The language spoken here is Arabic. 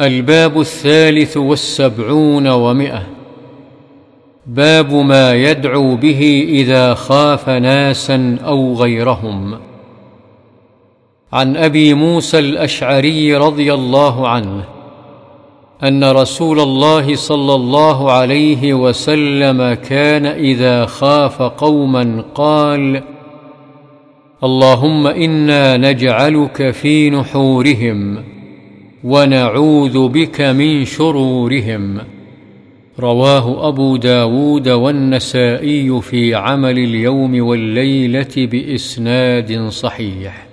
الباب 73 باب ما يدعو به إذا خاف ناسا أو غيرهم. عن أبي موسى الأشعري رضي الله عنه أن رسول الله صلى الله عليه وسلم كان إذا خاف قوما قال: اللهم إنا نجعلك في نحورهم ونعوذ بك من شرورهم. رواه أبو داود والنسائي في عمل اليوم والليلة بإسناد صحيح.